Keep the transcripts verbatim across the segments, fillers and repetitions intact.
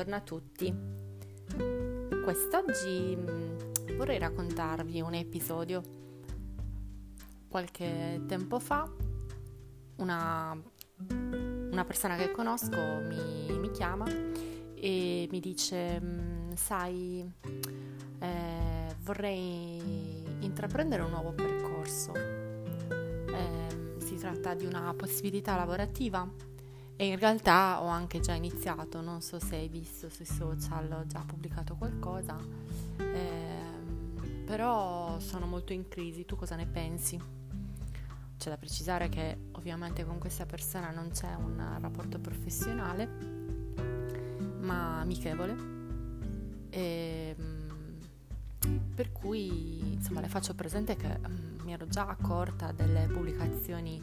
buongiorno a tutti. Quest'oggi vorrei raccontarvi un episodio. Qualche tempo fa una, una persona che conosco mi, mi chiama e mi dice: sai, eh, vorrei intraprendere un nuovo percorso. Eh, si tratta di una possibilità lavorativa. E in realtà ho anche già iniziato, non so se hai visto sui social, ho già pubblicato qualcosa, eh, però sono molto in crisi, tu cosa ne pensi? C'è da precisare che ovviamente con questa persona non c'è un rapporto professionale, ma amichevole, e, per cui insomma le faccio presente che mh, mi ero già accorta delle pubblicazioni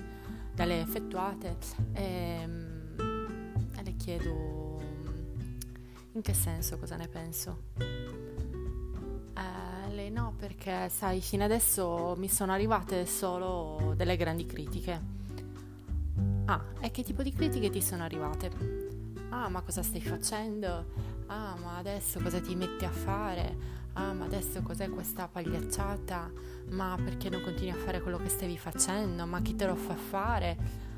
dalle effettuate e, chiedo in che senso, cosa ne penso. Eh, lei no, perché sai, fino adesso mi sono arrivate solo delle grandi critiche. Ah, e che tipo di critiche ti sono arrivate? Ah, ma cosa stai facendo? Ah, ma adesso cosa ti metti a fare? Ah, ma adesso cos'è questa pagliacciata? Ma perché non continui a fare quello che stavi facendo? Ma chi te lo fa fare?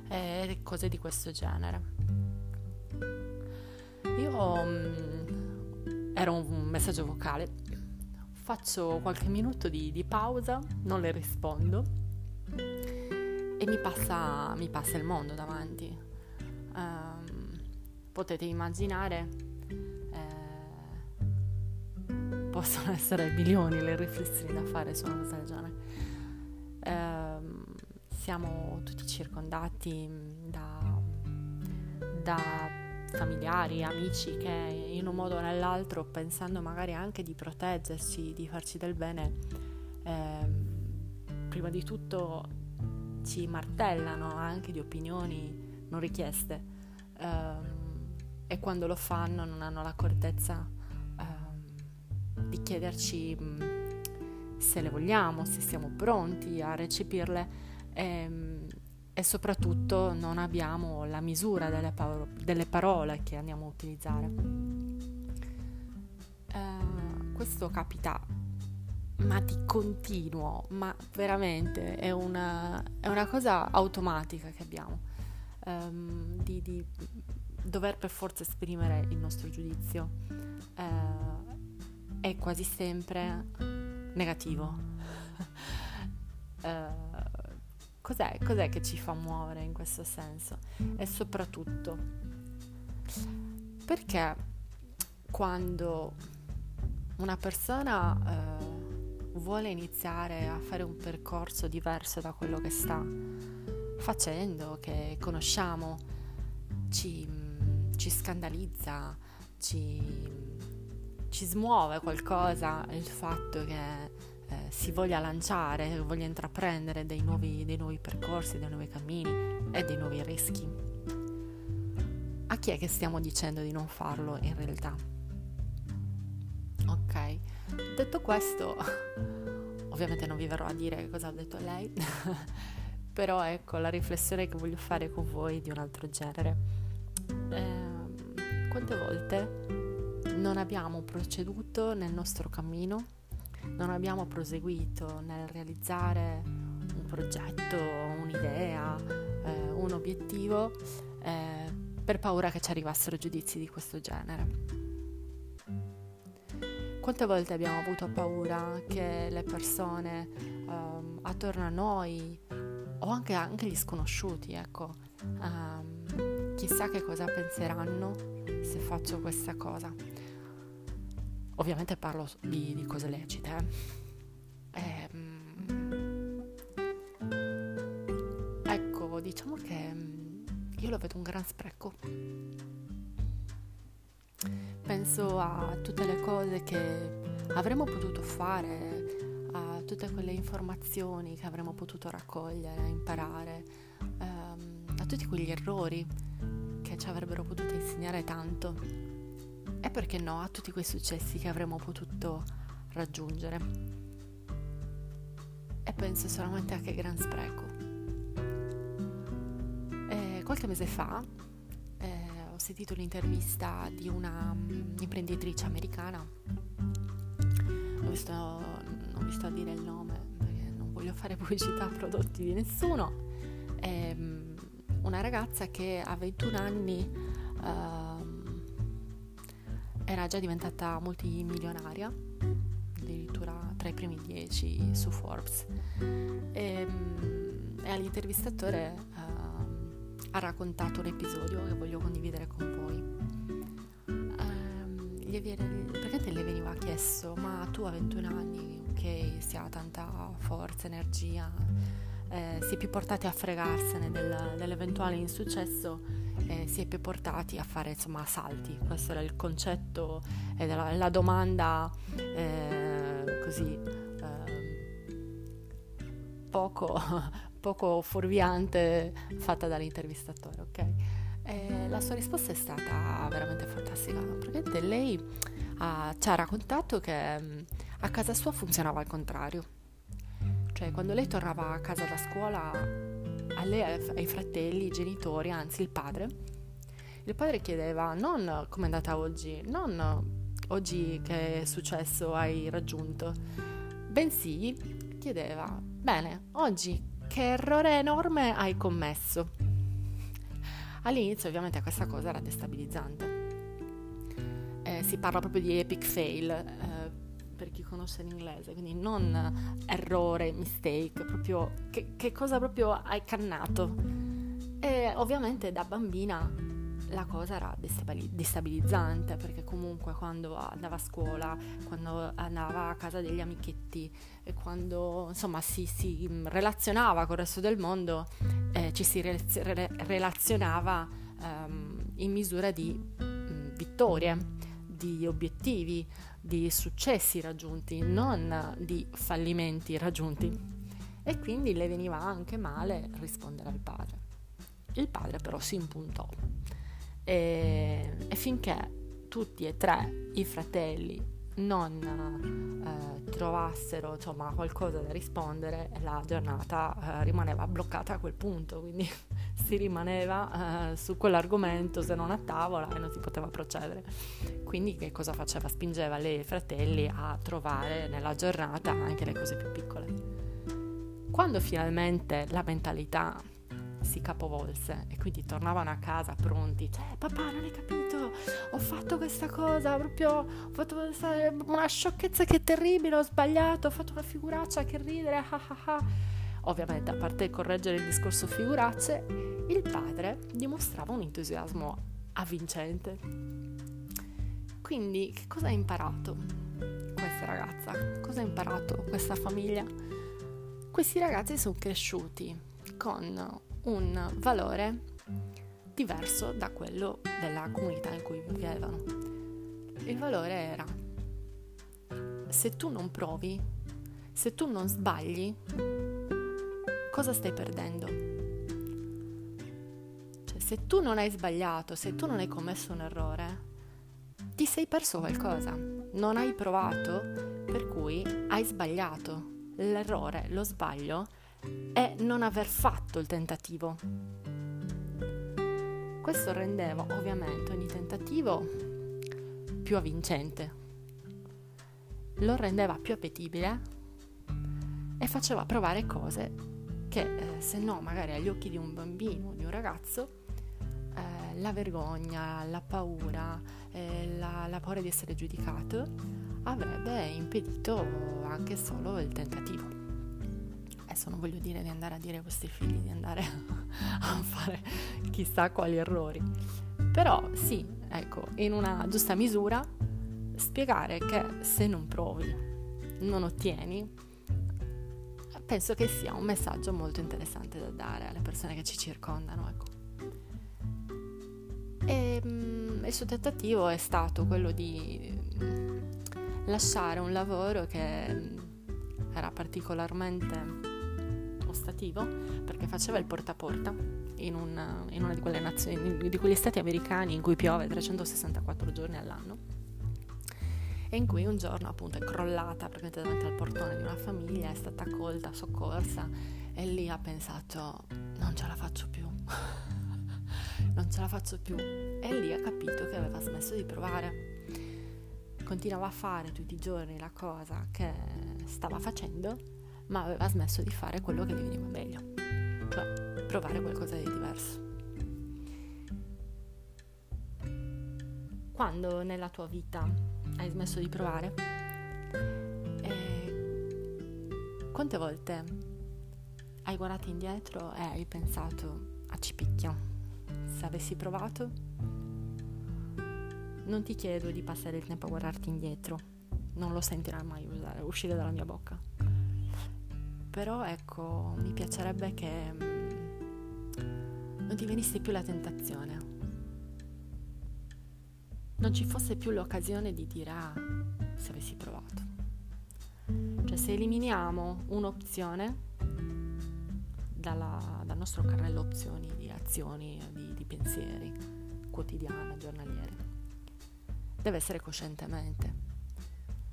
Eh, cose di questo genere. Io um, era un messaggio vocale, faccio qualche minuto di, di pausa, non le rispondo e mi passa, mi passa il mondo davanti. Um, potete immaginare, eh, possono essere milioni le riflessioni da fare su una cosa del genere. Um, siamo tutti circondati da... da familiari, amici che in un modo o nell'altro, pensando magari anche di proteggerci, di farci del bene, eh, prima di tutto ci martellano anche di opinioni non richieste, eh, e quando lo fanno non hanno l'accortezza eh, di chiederci se le vogliamo, se siamo pronti a recepirle, eh, e soprattutto non abbiamo la misura delle, paro- delle parole che andiamo a utilizzare. Eh, questo capita, ma di continuo, ma veramente è una, è una cosa automatica che abbiamo, ehm, di, di dover per forza esprimere il nostro giudizio. Eh, è quasi sempre negativo. eh, Cos'è, cos'è che ci fa muovere in questo senso? E soprattutto, perché quando una persona eh, vuole iniziare a fare un percorso diverso da quello che sta facendo, che conosciamo, ci, ci scandalizza, ci, ci smuove qualcosa il fatto che Eh, si voglia lanciare, voglia intraprendere dei nuovi, dei nuovi percorsi, dei nuovi cammini e dei nuovi rischi. A chi è che stiamo dicendo di non farlo in realtà? Ok, detto questo, ovviamente non vi verrò a dire cosa ha detto lei, però ecco la riflessione che voglio fare con voi di un altro genere. Eh, quante volte non abbiamo proceduto nel nostro cammino? Non abbiamo proseguito nel realizzare un progetto, un'idea, eh, un obiettivo, eh, per paura che ci arrivassero giudizi di questo genere. Quante volte abbiamo avuto paura che le persone um, attorno a noi, o anche, anche gli sconosciuti, ecco, um, chissà che cosa penseranno se faccio questa cosa. Ovviamente parlo di, di cose lecite. Eh. Ehm, ecco, diciamo che io lo vedo un gran spreco. Penso a tutte le cose che avremmo potuto fare, a tutte quelle informazioni che avremmo potuto raccogliere, imparare, ehm, a tutti quegli errori che ci avrebbero potuto insegnare tanto. E perché no, a tutti quei successi che avremmo potuto raggiungere. E penso solamente a che gran spreco. E qualche mese fa eh, ho sentito l'intervista di una imprenditrice americana, non vi sto, non vi sto a dire il nome perché non voglio fare pubblicità a prodotti di nessuno. È una ragazza che a ventuno anni eh, era già diventata multimilionaria, addirittura tra i primi dieci su Forbes, e, e all'intervistatore eh, ha raccontato l'episodio che voglio condividere con voi. Eh, gli viene, perché te le veniva chiesto: ma tu a ventuno anni, ok, si ha tanta forza, energia, Eh, si è più portati a fregarsene del, dell'eventuale insuccesso, eh, si è più portati a fare, insomma, salti. Questo era il concetto e la, la domanda eh, così eh, poco, poco fuorviante fatta dall'intervistatore, ok? E la sua risposta è stata veramente fantastica. Praticamente lei ha, ci ha raccontato che mh, a casa sua funzionava al contrario. Cioè, quando lei tornava a casa da scuola, a lei, ai fratelli, ai genitori, anzi il padre, il padre chiedeva non come è andata oggi, non oggi che è successo hai raggiunto, bensì chiedeva: bene, oggi che errore enorme hai commesso? All'inizio ovviamente questa cosa era destabilizzante, eh, si parla proprio di epic fail, eh, per chi conosce l'inglese, quindi non errore, mistake, proprio che, che cosa proprio hai cannato. E ovviamente da bambina la cosa era destabilizzante, perché comunque quando andava a scuola, quando andava a casa degli amichetti e quando insomma si, si relazionava con il resto del mondo, eh, ci si re- re- relazionava ehm, in misura di mh, vittorie, di obiettivi, di successi raggiunti, non di fallimenti raggiunti, e quindi le veniva anche male rispondere al padre. Il padre però si impuntò e, e finché tutti e tre i fratelli non eh, trovassero, insomma, qualcosa da rispondere, la giornata eh, rimaneva bloccata a quel punto, quindi si rimaneva eh, su quell'argomento, se non a tavola, e non si poteva procedere. Quindi che cosa faceva? Spingeva lei e i fratelli a trovare nella giornata anche le cose più piccole. Quando finalmente la mentalità si capovolse e quindi tornavano a casa pronti, cioè: papà, non hai capito, ho fatto questa cosa, proprio ho fatto una sciocchezza che è terribile, ho sbagliato, ho fatto una figuraccia, che ridere, ah ah ah. Ovviamente, a parte correggere il discorso figuracce, il padre dimostrava un entusiasmo avvincente. Quindi che cosa ha imparato questa ragazza? Cosa ha imparato questa famiglia? Questi ragazzi sono cresciuti con un valore diverso da quello della comunità in cui vivevano. Il valore era: se tu non provi, se tu non sbagli, cosa stai perdendo? Cioè, se tu non hai sbagliato, se tu non hai commesso un errore, ti sei perso qualcosa, non hai provato, per cui hai sbagliato. L'errore, lo sbaglio è non aver fatto il tentativo. Questo rendeva ovviamente ogni tentativo più avvincente, lo rendeva più appetibile e faceva provare cose che eh, se no magari agli occhi di un bambino, di un ragazzo, eh, la vergogna, la paura, eh, la, la paura di essere giudicato avrebbe impedito anche solo il tentativo. Adesso non voglio dire di andare a dire ai vostri figli di andare a fare chissà quali errori, però sì, ecco, in una giusta misura spiegare che se non provi, non ottieni, penso che sia un messaggio molto interessante da dare alle persone che ci circondano, ecco. E mh, il suo tentativo è stato quello di mh, lasciare un lavoro che mh, era particolarmente ostativo, perché faceva il porta a porta in una, in una di quelle nazioni, di quegli stati americani in cui piove trecentosessantaquattro giorni all'anno, e in cui un giorno appunto è crollata praticamente davanti al portone di una famiglia, è stata accolta, soccorsa, e lì ha pensato: non ce la faccio più non ce la faccio più, e lì ha capito che aveva smesso di provare. Continuava a fare tutti i giorni la cosa che stava facendo, ma aveva smesso di fare quello che gli veniva meglio, cioè provare qualcosa di diverso. Quando nella tua vita hai smesso di provare, eh, quante volte hai guardato indietro e hai pensato a cipicchia, se avessi provato? Non ti chiedo di passare il tempo a guardarti indietro, non lo sentirai mai usare, uscire dalla mia bocca, però ecco, mi piacerebbe che non ti venisse più la tentazione, non ci fosse più l'occasione di dire ah, se avessi provato. Cioè, se eliminiamo un'opzione dalla, dal nostro carrello opzioni di azioni, di, di pensieri quotidiane, giornaliere, deve essere coscientemente.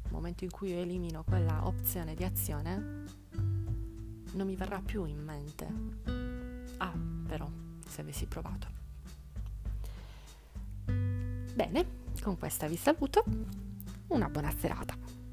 Nel momento in cui io elimino quella opzione di azione, non mi verrà più in mente ah, però, se avessi provato. Bene, con questa vi saluto, una buona serata.